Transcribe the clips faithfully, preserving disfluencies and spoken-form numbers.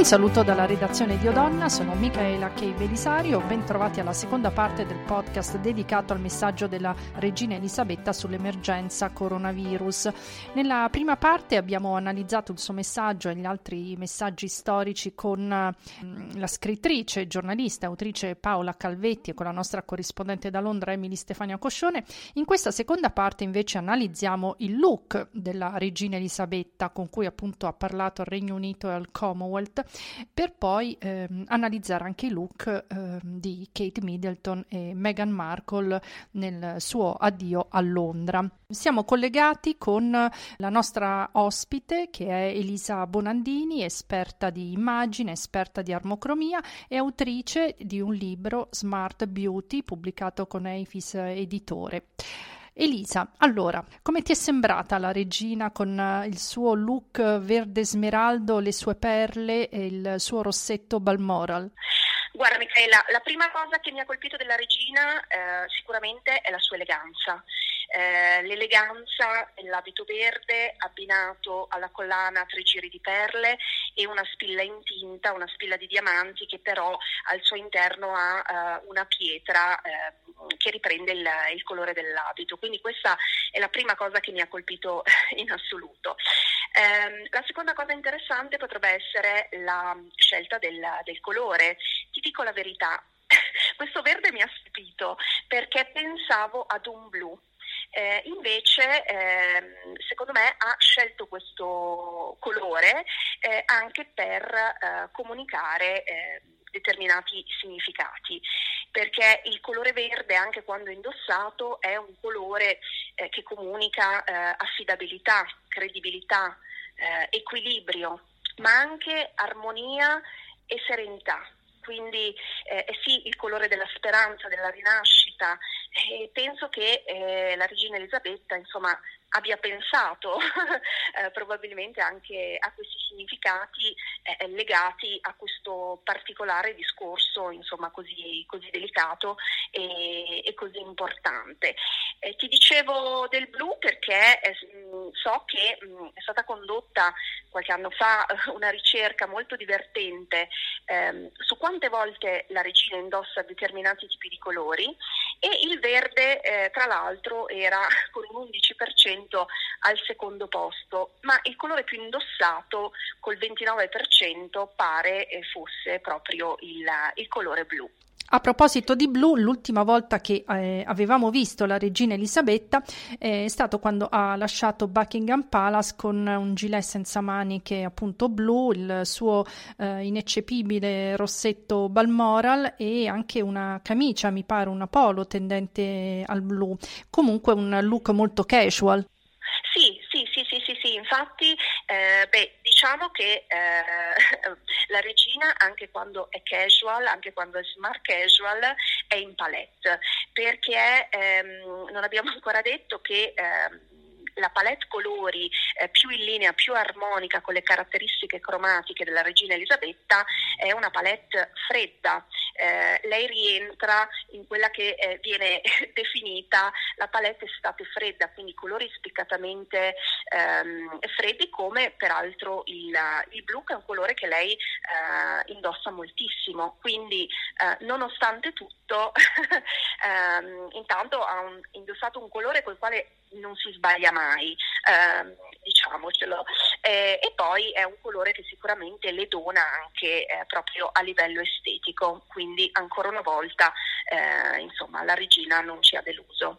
Un saluto dalla redazione di Io Donna, sono Michela K. Bellisario, ben trovati alla seconda parte del podcast dedicato al messaggio della regina Elisabetta sull'emergenza coronavirus. Nella prima parte abbiamo analizzato il suo messaggio e gli altri messaggi storici con la scrittrice, giornalista, autrice Paola Calvetti e con la nostra corrispondente da Londra Emily Stefania Coscione. In questa seconda parte invece analizziamo il look della regina Elisabetta con cui appunto ha parlato al Regno Unito e al Commonwealth, per poi ehm, analizzare anche i look ehm, di Kate Middleton e Meghan Markle nel suo addio a Londra. Siamo collegati con la nostra ospite che è Elisa Bonandini, esperta di immagine, esperta di armocromia e autrice di un libro, Smart Beauty, pubblicato con Eifis Editore. Elisa, allora, come ti è sembrata la regina con il suo look verde smeraldo, le sue perle e il suo rossetto Balmoral? Guarda Michela, la prima cosa che mi ha colpito della regina eh, sicuramente è la sua eleganza. Eh, l'eleganza dell'abito verde abbinato alla collana a tre giri di perle e una spilla in tinta, una spilla di diamanti che però al suo interno ha uh, una pietra uh, che riprende il, il colore dell'abito. Quindi questa è la prima cosa che mi ha colpito in assoluto. Eh, la seconda cosa interessante potrebbe essere la scelta del, del colore. Ti dico la verità, questo verde mi ha stupito perché pensavo ad un blu. Eh, invece ehm, secondo me ha scelto questo colore eh, anche per eh, comunicare eh, determinati significati, perché il colore verde anche quando indossato è un colore eh, che comunica eh, affidabilità, credibilità, eh, equilibrio, ma anche armonia e serenità. Quindi eh, sì, il colore della speranza, della rinascita, e penso che eh, la regina Elisabetta insomma abbia pensato eh, probabilmente anche a questi significati eh, legati a questo particolare discorso insomma così, così delicato e, e così importante. Eh, ti dicevo del blu perché eh, so che mh, è stata condotta qualche anno fa una ricerca molto divertente ehm, su quante volte la regina indossa determinati tipi di colori, e il verde eh, tra l'altro era con un undici per cento al secondo posto, ma il colore più indossato col ventinove per cento pare fosse proprio il, il colore blu. A proposito di blu, l'ultima volta che eh, avevamo visto la regina Elisabetta eh, è stato quando ha lasciato Buckingham Palace con un gilet senza maniche appunto blu, il suo eh, ineccepibile rossetto Balmoral e anche una camicia, mi pare una polo tendente al blu. Comunque un look molto casual. Sì, sì, sì, sì, sì, sì. Infatti, eh, beh, diciamo che eh, la regina, anche quando è casual, anche quando è smart casual, è in palette, perché ehm, non abbiamo ancora detto che ehm, la palette colori eh, più in linea, più armonica con le caratteristiche cromatiche della regina Elisabetta è una palette fredda. Eh, lei rientra in quella che eh, viene definita la palette estate fredda, quindi colori spiccatamente ehm, freddi, come peraltro il, il blu, che è un colore che lei eh, indossa moltissimo. Quindi eh, nonostante tutto ehm, intanto ha un, indossato un colore col quale non si sbaglia mai, ehm, diciamocelo, eh, e poi è un colore che sicuramente le dona anche eh, proprio a livello estetico, quindi ancora una volta eh, insomma la regina non ci ha deluso.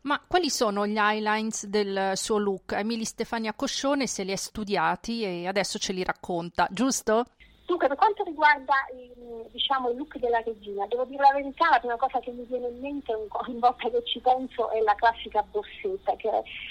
Ma quali sono gli highlights del suo look? Emily Stefania Coscione se li è studiati e adesso ce li racconta, giusto? Dunque, per quanto riguarda il, diciamo, il look della regina, devo dire la verità, la prima cosa che mi viene in mente ogni volta che ci penso è la classica borsetta, che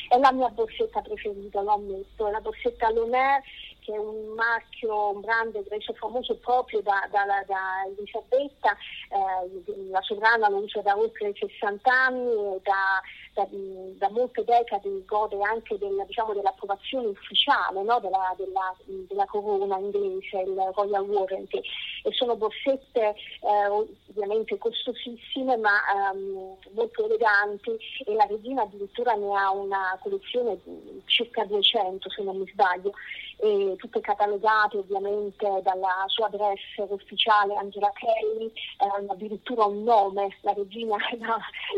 è la mia borsetta preferita, l'ho ammesso, è la borsetta L'Omer, che è un marchio, un brand reso famoso proprio da, da, da, da Elisabetta, eh, la sovrana lo usa da oltre sessanta anni, da, da, da molte decadi gode anche del, diciamo, dell'approvazione ufficiale, no? della, della, della corona inglese, il Royal Warranty, e sono borsette eh, ovviamente costosissime ma ehm, molto eleganti, e la regina addirittura ne ha una collezione di circa duecento se non mi sbaglio, eh, tutte catalogate ovviamente dalla sua dresser ufficiale Angela Kelly, eh, addirittura un nome, la regina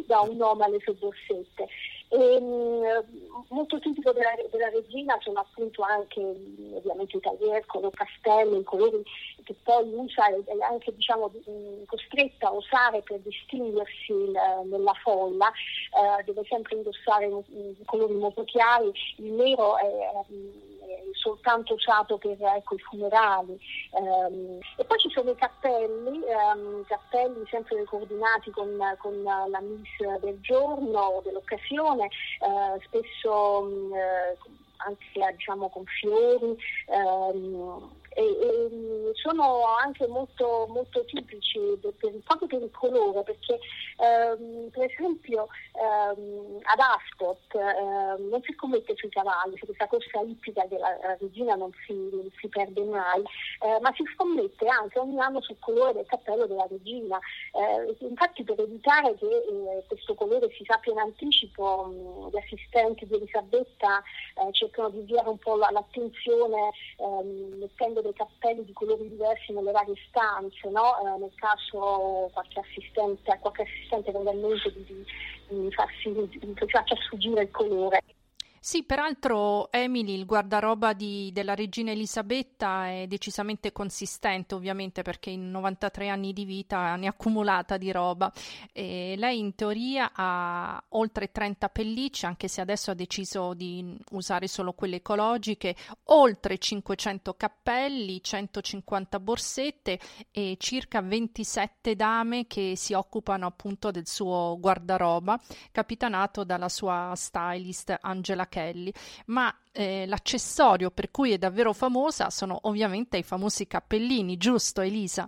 dà un nome alle sue borsette. E, molto tipico della, della regina sono appunto anche ovviamente i taglier, il castello, i colori che poi usa, è anche diciamo costretta a usare per distinguersi nella folla, eh, deve sempre indossare colori molto chiari, il nero è, è soltanto usato per ecco, i funerali, eh, e poi ci sono i cappelli, eh, cappelli sempre coordinati con, con la miss del giorno, dell'occasione. Uh, spesso um, uh, anche diciamo con fiori, um, e, e sono anche molto molto tipici per, per, proprio per il colore, perché um, per esempio um, ad Ascot um, non si commette sui cavalli, su questa corsa ippica della regina non si, non si perde mai, uh, ma si scommette anche ogni anno sul colore del cappello della regina, uh, infatti per evitare che uh, questo colore si sappia in anticipo, um, gli assistenti di Elisabetta uh, cercano di avviare un po' l'attenzione ehm, mettendo dei cappelli di colori diversi nelle varie stanze, no? Eh, nel caso qualche assistente, qualche assistente venga in mente di, di farsi di, faccia sfuggire il colore. Sì, peraltro Emily, il guardaroba di, della regina Elisabetta è decisamente consistente, ovviamente perché in novantatré anni di vita ne è accumulata di roba. E lei in teoria ha oltre trenta pellicce, anche se adesso ha deciso di usare solo quelle ecologiche, oltre cinquecento cappelli, centocinquanta borsette e circa ventisette dame che si occupano appunto del suo guardaroba, capitanato dalla sua stylist Angela Kelly, ma eh, l'accessorio per cui è davvero famosa sono ovviamente i famosi cappellini, giusto Elisa?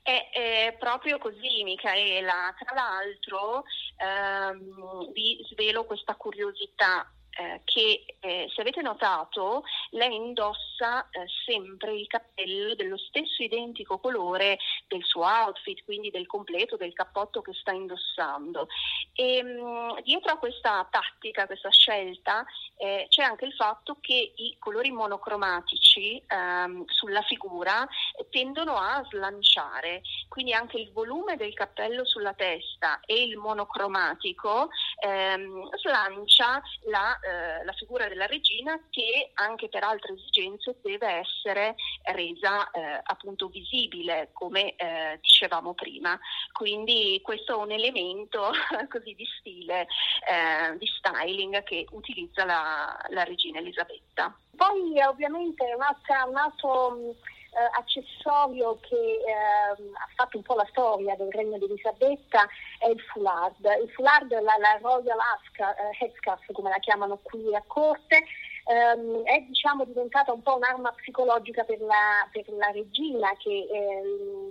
È, è proprio così, Michela. Tra l'altro ehm, vi svelo questa curiosità, eh, che eh, se avete notato lei indossa eh, sempre il cappello dello stesso identico colore del suo outfit, quindi del completo, del cappotto che sta indossando. E mh, dietro a questa tattica, questa scelta, eh, c'è anche il fatto che i colori monocromatici ehm, sulla figura tendono a slanciare, quindi anche il volume del cappello sulla testa e il monocromatico ehm, slancia la, eh, la figura della regina, che anche per altre esigenze deve essere resa eh, appunto visibile, come eh, dicevamo prima. Quindi questo è un elemento così di stile, eh, di styling che utilizza la, la regina Elisabetta. Poi ovviamente un'altra, un altro eh, accessorio che eh, ha fatto un po' la storia del regno di Elisabetta è il foulard. Il foulard è la, la Royal Asca, eh, Headscarf, come la chiamano qui a corte. Um, è diciamo diventata un po' un'arma psicologica per la, per la regina, che eh,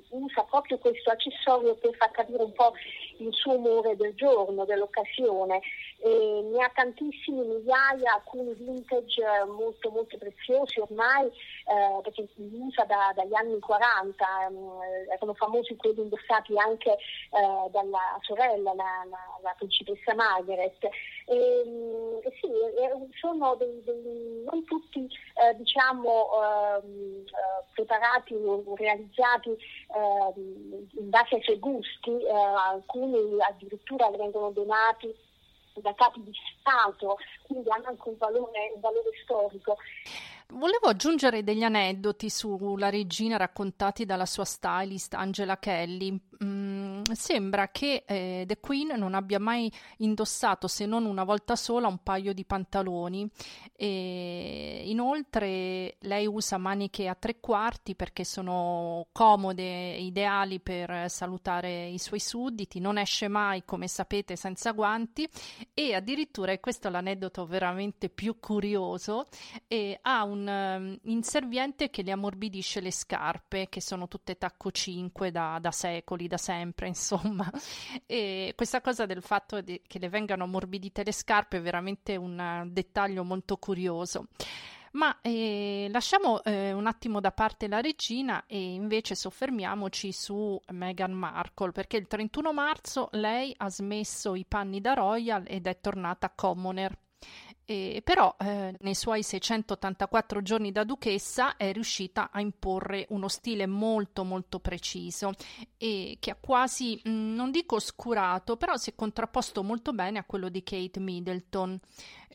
usa proprio questo accessorio per far capire un po' il suo umore del giorno, dell'occasione, e ne ha tantissimi, migliaia, alcuni vintage molto molto preziosi ormai, eh, perché si usa da, dagli anni quaranta, eh, sono famosi quelli indossati anche eh, dalla sorella, la, la, la principessa Margaret, e, eh, sì, sono dei, dei non tutti eh, diciamo eh, preparati o realizzati eh, in base ai suoi gusti, eh, alcuni addirittura vengono donati da capi di Stato, quindi hanno anche un valore, un valore storico. Volevo aggiungere degli aneddoti sulla regina raccontati dalla sua stylist Angela Kelly. Mm, sembra che eh, The Queen non abbia mai indossato, se non una volta sola, un paio di pantaloni. E inoltre lei usa maniche a tre quarti perché sono comode, ideali per salutare i suoi sudditi, non esce mai, come sapete, senza guanti, e addirittura, e questo è l'aneddoto veramente più curioso, eh, ha un um, inserviente che le ammorbidisce le scarpe, che sono tutte tacco cinque da, da secoli, da sempre insomma, e questa cosa del fatto de- che le vengano ammorbidite le scarpe è veramente un uh, dettaglio molto curioso. Ma eh, lasciamo eh, un attimo da parte la regina e invece soffermiamoci su Meghan Markle, perché il trentuno marzo lei ha smesso i panni da royal ed è tornata commoner. E però eh, nei suoi seicentottantaquattro giorni da duchessa è riuscita a imporre uno stile molto molto preciso e che ha quasi, mh, non dico oscurato, però si è contrapposto molto bene a quello di Kate Middleton.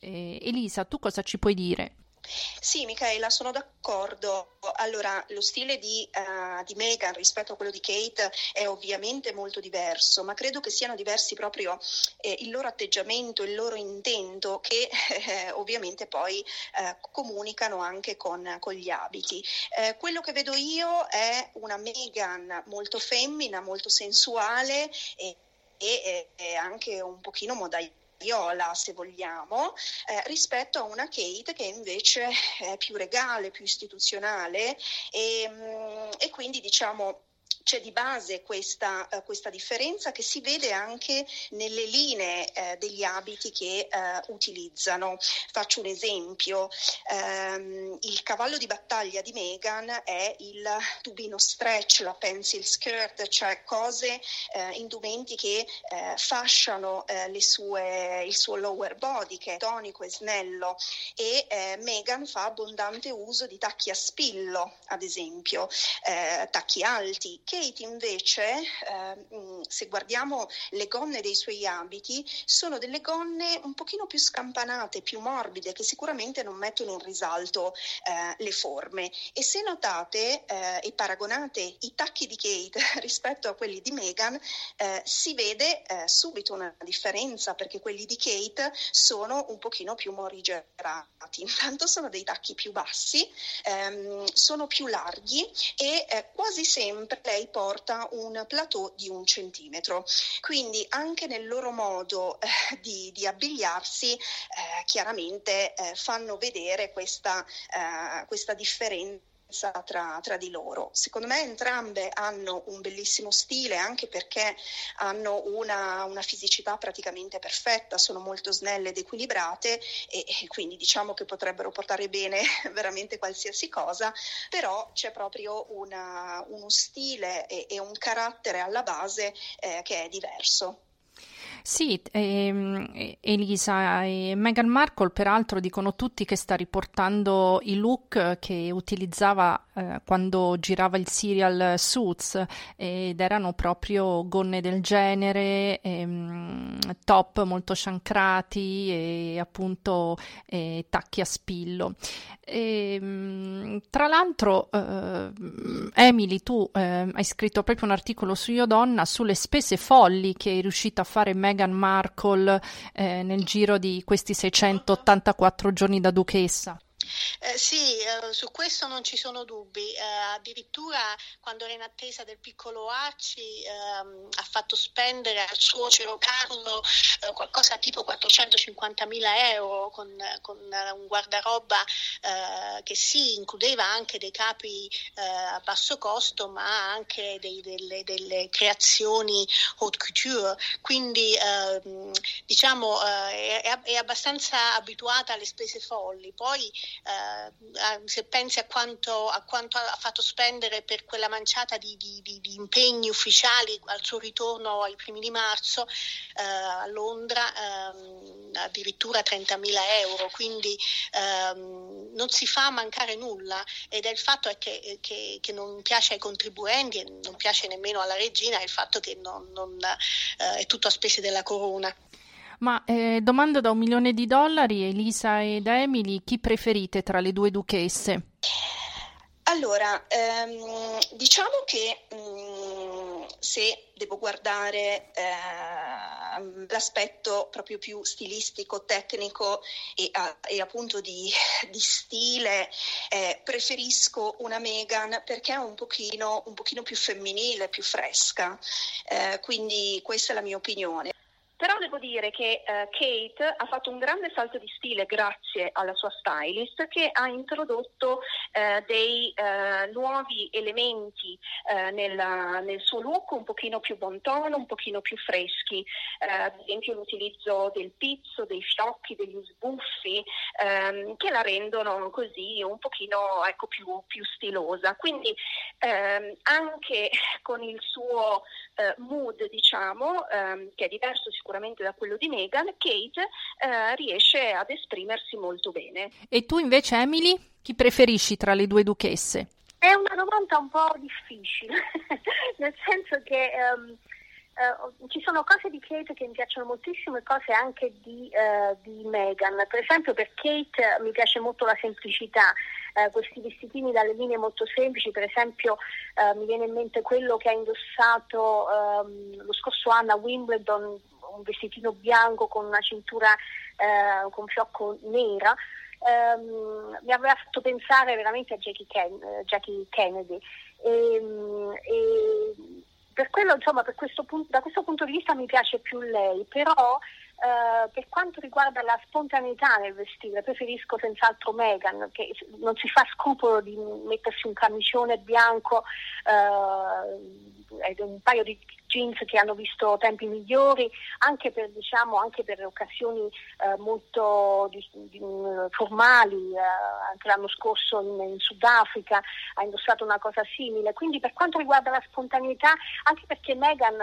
Eh, Elisa, tu cosa ci puoi dire? Sì, Michela, sono d'accordo. Allora, lo stile di, uh, di Meghan rispetto a quello di Kate è ovviamente molto diverso, ma credo che siano diversi proprio eh, il loro atteggiamento, il loro intento, che eh, ovviamente poi eh, comunicano anche con, con gli abiti. Eh, quello che vedo io è una Meghan molto femmina, molto sensuale e, e, e anche un pochino modai. Viola, se vogliamo, eh, rispetto a una Kate che invece è più regale, più istituzionale e, mh, e quindi diciamo c'è di base questa, uh, questa differenza che si vede anche nelle linee uh, degli abiti che uh, utilizzano. Faccio un esempio, um, il cavallo di battaglia di Meghan è il tubino stretch, la pencil skirt, cioè cose, uh, indumenti che uh, fasciano uh, le sue, il suo lower body, che è tonico e snello, e uh, Meghan fa abbondante uso di tacchi a spillo, ad esempio, uh, tacchi alti. Che Kate invece, eh, se guardiamo le gonne dei suoi abiti, sono delle gonne un pochino più scampanate, più morbide, che sicuramente non mettono in risalto eh, le forme. E se notate eh, e paragonate i tacchi di Kate rispetto a quelli di Meghan, eh, si vede eh, subito una differenza, perché quelli di Kate sono un pochino più morigerati. Intanto sono dei tacchi più bassi, ehm, sono più larghi e eh, quasi sempre lei porta un plateau di un centimetro, quindi anche nel loro modo eh, di, di abbigliarsi eh, chiaramente eh, fanno vedere questa, eh, questa differenza Tra, tra di loro. Secondo me entrambe hanno un bellissimo stile, anche perché hanno una, una fisicità praticamente perfetta, sono molto snelle ed equilibrate e, e quindi diciamo che potrebbero portare bene veramente qualsiasi cosa, però c'è proprio una, uno stile e, e un carattere alla base eh, che è diverso. Sì, ehm, Elisa e Meghan Markle peraltro dicono tutti che sta riportando i look che utilizzava eh, quando girava il serial Suits, ed erano proprio gonne del genere, ehm, top molto sciancrati e appunto eh, tacchi a spillo. E, tra l'altro eh, Emily, tu eh, hai scritto proprio un articolo su Io Donna sulle spese folli che è riuscita a fare Meghan Markle eh, nel giro di questi seicentottantaquattro giorni da duchessa. Eh, sì, eh, su questo non ci sono dubbi, eh, addirittura quando era in attesa del piccolo Archie ehm, ha fatto spendere al suocero Carlo eh, qualcosa tipo quattrocentocinquantamila euro con, con un guardaroba eh, che sì, includeva anche dei capi eh, a basso costo, ma anche dei, delle, delle creazioni haute couture, quindi ehm, diciamo eh, è, è abbastanza abituata alle spese folli. Poi Uh, se pensi a quanto, a quanto ha fatto spendere per quella manciata di, di, di, di impegni ufficiali al suo ritorno ai primi di marzo uh, a Londra, um, addirittura trentamila euro, quindi um, non si fa mancare nulla, ed è il fatto è che, che, che non piace ai contribuenti e non piace nemmeno alla regina, è il fatto che non, non, uh, è tutto a spese della corona. Ma eh, domanda da un milione di dollari, Elisa ed Emily, chi preferite tra le due duchesse? Allora, ehm, diciamo che mh, se devo guardare eh, l'aspetto proprio più stilistico, tecnico e, a, e appunto di, di stile, eh, preferisco una Meghan perché è un pochino, un pochino più femminile, più fresca, eh, quindi questa è la mia opinione. Però devo dire che eh, Kate ha fatto un grande salto di stile grazie alla sua stylist, che ha introdotto eh, dei eh, nuovi elementi eh, nella, nel suo look, un pochino più bontono, un pochino più freschi, eh, ad esempio l'utilizzo del pizzo, dei fiocchi, degli sbuffi, ehm, che la rendono così un pochino, ecco, più, più stilosa. Quindi ehm, anche con il suo eh, mood, diciamo, ehm, che è diverso sicuramente sicuramente da quello di Meghan, Kate eh, riesce ad esprimersi molto bene. E tu invece, Emily, chi preferisci tra le due duchesse? È una domanda un po' difficile, nel senso che um, uh, ci sono cose di Kate che mi piacciono moltissimo e cose anche di, uh, di Meghan. Per esempio, per Kate mi piace molto la semplicità, uh, questi vestitini dalle linee molto semplici. Per esempio uh, mi viene in mente quello che ha indossato um, lo scorso anno a Wimbledon, un vestitino bianco con una cintura uh, con fiocco nera. Um, mi aveva fatto pensare veramente a Jackie, Ken, Jackie Kennedy e, e per quello, insomma, per questo punto, da questo punto di vista mi piace più lei, però uh, per quanto riguarda la spontaneità nel vestire preferisco senz'altro Meghan, che non si fa scrupolo di mettersi un camicione bianco uh, ed un paio di jeans che hanno visto tempi migliori, anche per diciamo anche per occasioni eh, molto di, di, formali, eh, anche l'anno scorso in, in Sudafrica ha indossato una cosa simile, quindi per quanto riguarda la spontaneità, anche perché Meghan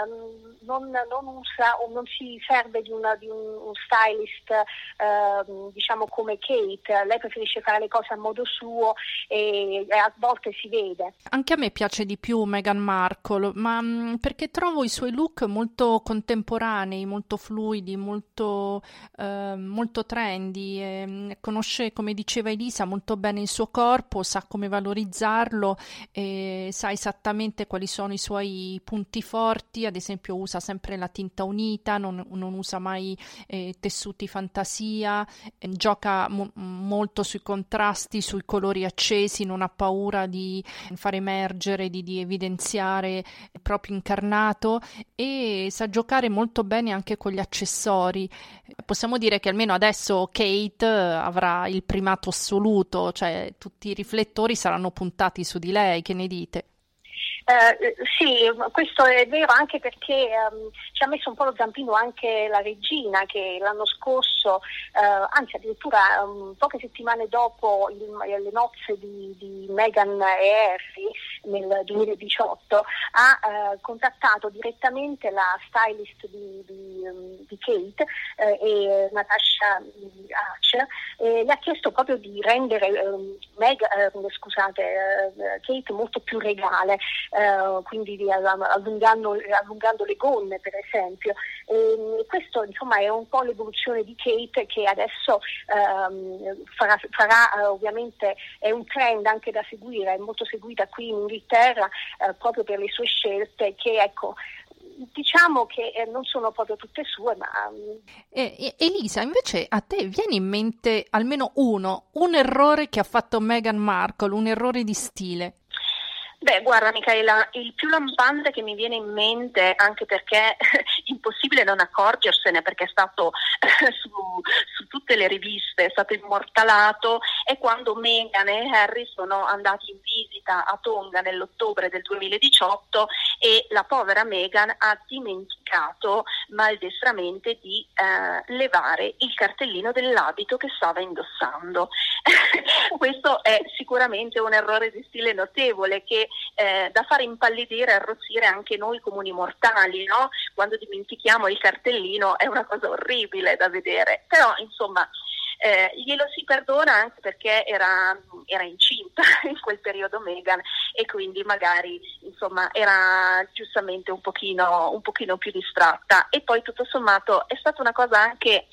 non, non usa o non si serve di, una, di un, un stylist eh, diciamo come Kate, lei preferisce fare le cose a modo suo e, e a volte si vede. Anche a me piace di più Meghan Markle, ma mh, perché trovo i suoi look molto contemporanei, molto fluidi, molto, eh, molto trendy. Eh, conosce, come diceva Elisa, molto bene il suo corpo, sa come valorizzarlo, eh, sa esattamente quali sono i suoi punti forti. Ad esempio usa sempre la tinta unita, non, non usa mai eh, tessuti fantasia, eh, gioca mo- molto sui contrasti, sui colori accesi, non ha paura di far emergere, di, di evidenziare il proprio incarnato, e sa giocare molto bene anche con gli accessori. Possiamo dire che almeno adesso Kate avrà il primato assoluto, cioè tutti i riflettori saranno puntati su di lei, che ne dite? Eh, sì, questo è vero, anche perché ehm, ci ha messo un po' lo zampino anche la regina, che l'anno scorso, eh, anzi addirittura um, poche settimane dopo il, le nozze di, di Meghan e Harry nel duemiladiciotto ha eh, contattato direttamente la stylist di, di, di Kate, eh, e Natasha Archer, e le ha chiesto proprio di rendere eh, Meg, eh, scusate, eh, Kate molto più regale. Uh, quindi allungando, allungando le gonne, per esempio, e questo insomma è un po' l'evoluzione di Kate, che adesso um, farà, farà uh, ovviamente è un trend anche da seguire, è molto seguita qui in Inghilterra uh, proprio per le sue scelte, che ecco diciamo che eh, non sono proprio tutte sue, ma... Eh, Elisa, invece a te viene in mente almeno uno, un errore che ha fatto Meghan Markle, un errore di stile? Beh, guarda Michela, il più lampante che mi viene in mente, anche perché è impossibile non accorgersene, perché è stato eh, su, su tutte le riviste, è stato immortalato, è quando Meghan e Harry sono andati in visita a Tonga nell'ottobre del duemiladiciotto e la povera Meghan ha dimenticato maldestramente di eh, levare il cartellino dell'abito che stava indossando. Questo è sicuramente un errore di stile notevole, che eh, da far impallidire e arrossire anche noi comuni mortali, no? Quando dimentichiamo il cartellino è una cosa orribile da vedere, però insomma eh, glielo si perdona, anche perché era, era incinta in quel periodo Meghan, e quindi magari insomma era giustamente un pochino, un pochino più distratta, e poi tutto sommato è stata una cosa anche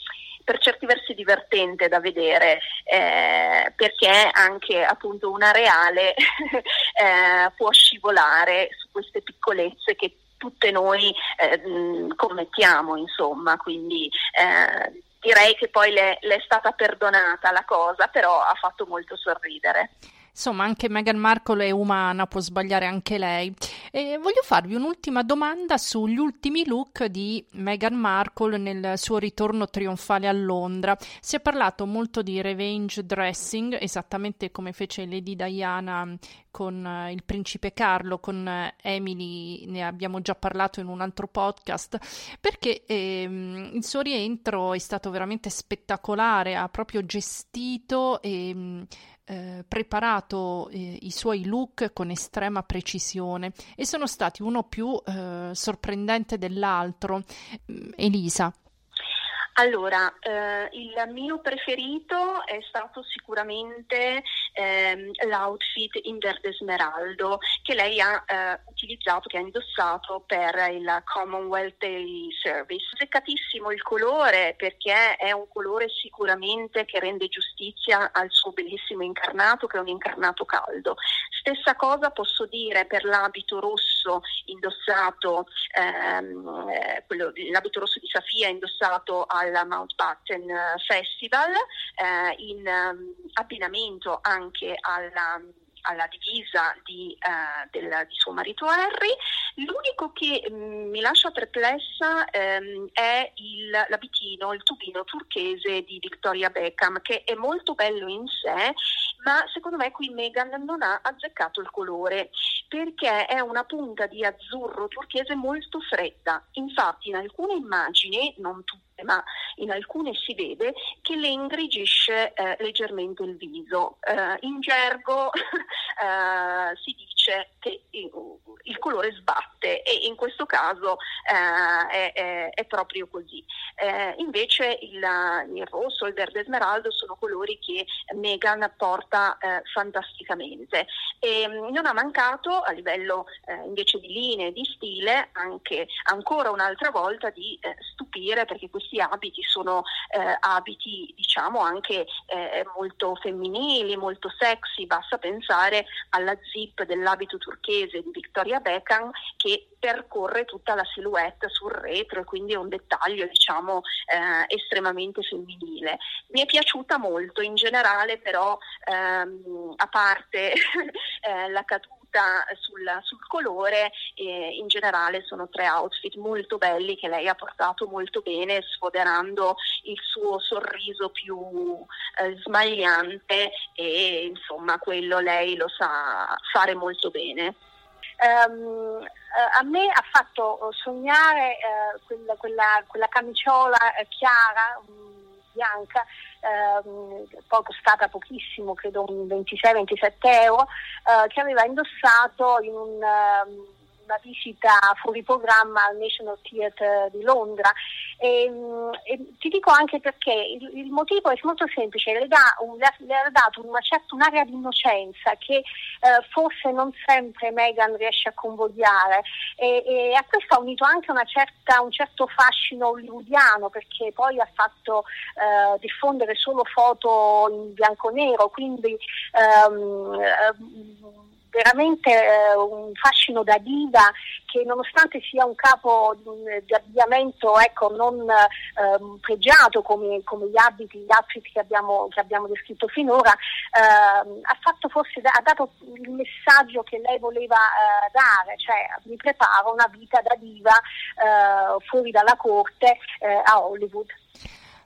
per certi versi divertente da vedere, eh, perché anche appunto una reale eh, può scivolare su queste piccolezze che tutte noi eh, commettiamo, insomma, quindi eh, direi che poi le, le è stata perdonata la cosa, però ha fatto molto sorridere. Insomma, anche Meghan Markle è umana, può sbagliare anche lei. E voglio farvi un'ultima domanda sugli ultimi look di Meghan Markle nel suo ritorno trionfale a Londra. Si è parlato molto di revenge dressing, esattamente come fece Lady Diana con il principe Carlo. Con Emily ne abbiamo già parlato in un altro podcast, perché ehm, il suo rientro è stato veramente spettacolare, ha proprio gestito e Eh, preparato eh, i suoi look con estrema precisione, e sono stati uno più eh, sorprendente dell'altro. Elisa. Allora, eh, il mio preferito è stato sicuramente ehm, l'outfit in verde smeraldo che lei ha eh, utilizzato, che ha indossato per il Commonwealth Day Service. Seccatissimo il colore, perché è un colore sicuramente che rende giustizia al suo bellissimo incarnato, che è un incarnato caldo. Stessa cosa posso dire per l'abito rosso indossato, ehm, eh, quello, l'abito rosso di Safia indossato a al Mountbatten Festival, eh, in um, abbinamento anche alla, alla divisa di, uh, del, di suo marito Harry. L'unico che mh, mi lascia perplessa ehm, è il, l'abitino, il tubino turchese di Victoria Beckham, che è molto bello in sé, ma secondo me qui Meghan non ha azzeccato il colore, perché è una punta di azzurro turchese molto fredda. Infatti in alcune immagini, non tutte, ma in alcune si vede che le ingrigisce eh, leggermente il viso. Eh, in gergo eh, si dice che il colore sbatte, e in questo caso eh, è, è proprio così. Eh, invece il, il rosso, il verde smeraldo sono colori che Meghan porta eh, fantasticamente, e non ha mancato a livello eh, invece di linee, di stile, anche ancora un'altra volta di eh, stupire, perché questi Questi abiti sono eh, abiti diciamo anche eh, molto femminili, molto sexy. Basta pensare alla zip dell'abito turchese di Victoria Beckham che percorre tutta la silhouette sul retro, e quindi è un dettaglio diciamo eh, estremamente femminile. Mi è piaciuta molto in generale, però ehm, a parte eh, la caduta Sul, sul colore, eh, in generale sono tre outfit molto belli che lei ha portato molto bene, sfoderando il suo sorriso più eh, smagliante, e insomma quello lei lo sa fare molto bene. Um, a me ha fatto sognare eh, quella, quella, quella camiciola eh, chiara, bianca, ehm, poi costata pochissimo, credo un ventisei ventisette euro, eh, che aveva indossato in un, um, una visita fuori programma al National Theatre di Londra. E, e ti dico anche perché il, il motivo è molto semplice: le, da un, le ha dato una certa un'area di innocenza che eh, forse non sempre Meghan riesce a convogliare, e, e a questo ha unito anche una certa, un certo fascino hollywoodiano, perché poi ha fatto eh, diffondere solo foto in bianco e nero, quindi ehm, ehm, veramente eh, un fascino da diva, che nonostante sia un capo di abbigliamento ecco non eh, pregiato come, come gli abiti, gli outfit che abbiamo, che abbiamo descritto finora, eh, ha fatto forse da, ha dato il messaggio che lei voleva eh, dare, cioè mi preparo una vita da diva eh, fuori dalla corte eh, a Hollywood.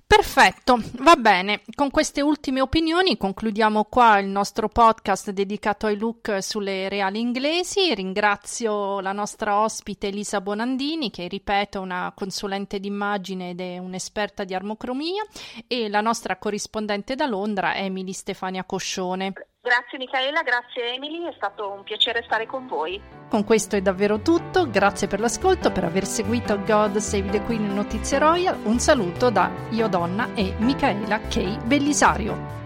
Perfetto, va bene, con queste ultime opinioni concludiamo qua il nostro podcast dedicato ai look sulle reali inglesi. Ringrazio la nostra ospite Elisa Bonandini, che ripeto è una consulente d'immagine ed è un'esperta di armocromia, e la nostra corrispondente da Londra Emily Stefania Coscione. Grazie Michela, grazie Emily, è stato un piacere stare con voi. Con questo è davvero tutto, grazie per l'ascolto, per aver seguito God Save the Queen Notizie Royal. Un saluto da Io Donna e Michela K. Bellisario.